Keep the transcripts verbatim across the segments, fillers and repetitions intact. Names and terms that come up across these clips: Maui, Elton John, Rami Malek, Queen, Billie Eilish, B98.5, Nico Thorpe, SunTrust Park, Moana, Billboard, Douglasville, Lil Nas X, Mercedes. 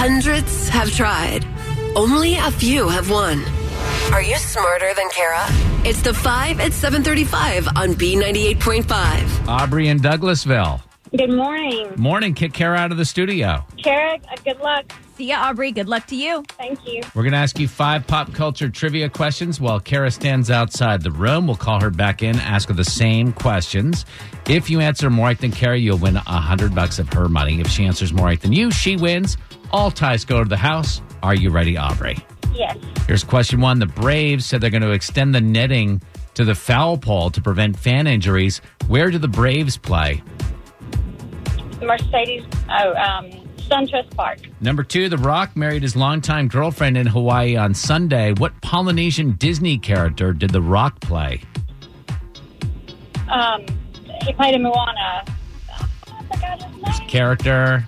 Hundreds have tried. Only a few have won. Are you smarter than Kara? It's the five at seven thirty-five on B ninety-eight point five. Aubrey in Douglasville. Good morning. Morning. Kick Kara out of the studio. Kara, good luck. See ya, Aubrey. Good luck to you. Thank you. We're going to ask you five pop culture trivia questions while Kara stands outside the room. We'll call her back in, ask her the same questions. If you answer more right than Kara, you'll win one hundred bucks of her money. If she answers more right than you, she wins. All ties go to the house. Are you ready, Aubrey? Yes. Here's question one. The Braves said they're going to extend the netting to the foul pole to prevent fan injuries. Where do the Braves play? Mercedes, oh, um, SunTrust Park. Number two, The Rock married his longtime girlfriend in Hawaii on Sunday. What Polynesian Disney character did The Rock play? Um, he played a Moana. Oh, I forgot his name. His character.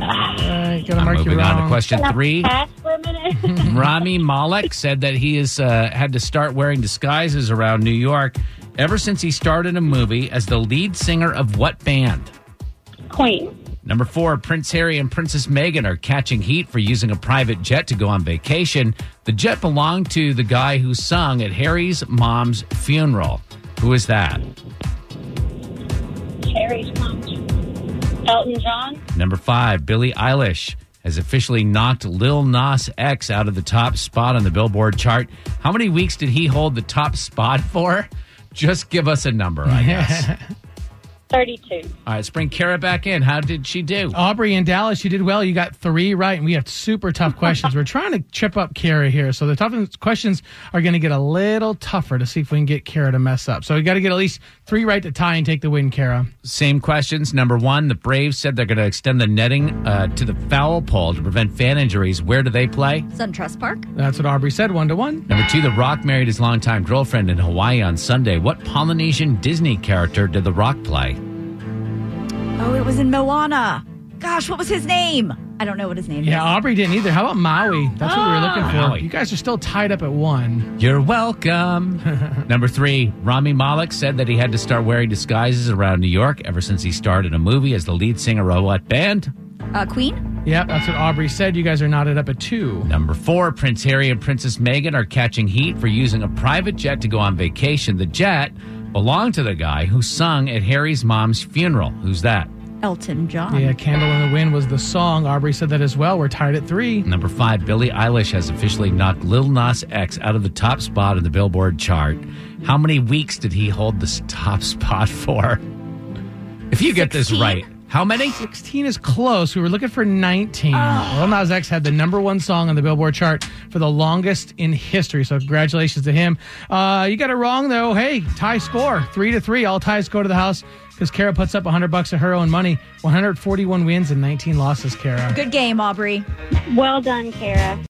Uh, I'm moving on to question three. Rami Malek said that he has uh, had to start wearing disguises around New York ever since he starred in a movie as the lead singer of what band? Queen. Number four, Prince Harry and Princess Meghan are catching heat for using a private jet to go on vacation. The jet belonged to the guy who sung at Harry's mom's funeral. Who is that? Harry's mom's funeral. Elton John. Number five, Billie Eilish has officially knocked Lil Nas X out of the top spot on the Billboard chart. How many weeks did he hold the top spot for? Just give us a number, I guess. thirty-two. All right, let's bring Kara back in. How did she do? Aubrey in Dallas, you did well. You got three right, and we have super tough questions. We're trying to trip up Kara here, so the tough questions are going to get a little tougher to see if we can get Kara to mess up. So we got to get at least three right to tie and take the win, Kara. Same questions. Number one, the Braves said they're going to extend the netting uh, to the foul pole to prevent fan injuries. Where do they play? SunTrust Park. That's what Aubrey said, one to one. Number two, The Rock married his longtime girlfriend in Hawaii on Sunday. What Polynesian Disney character did The Rock play? Oh, it was in Moana. Gosh, what was his name? I don't know what his name yeah, is. Yeah, Aubrey didn't either. How about Maui? That's oh. what we were looking for. Maui. You guys are still tied up at one. You're welcome. Number three, Rami Malek said that he had to start wearing disguises around New York ever since he starred in a movie as the lead singer of what band? Uh, Queen? Yep, that's what Aubrey said. You guys are knotted up at two. Number four, Prince Harry and Princess Meghan are catching heat for using a private jet to go on vacation. The jet belonged to the guy who sung at Harry's mom's funeral. Who's that? Elton John. Yeah, Candle in the Wind was the song. Aubrey said that as well. We're tied at three. Number five, Billie Eilish has officially knocked Lil Nas X out of the top spot in the Billboard chart. How many weeks did he hold this top spot for? If you get sixteen? This right, how many? sixteen is close. We were looking for nineteen. Oh. Lil Nas X had the number one song on the Billboard chart for the longest in history, so congratulations to him. Uh, you got it wrong, though. Hey, tie score, three to three. All ties go to the house because Kara puts up one hundred bucks of her own money. one hundred forty-one wins and nineteen losses, Kara. Good game, Aubrey. Well done, Kara.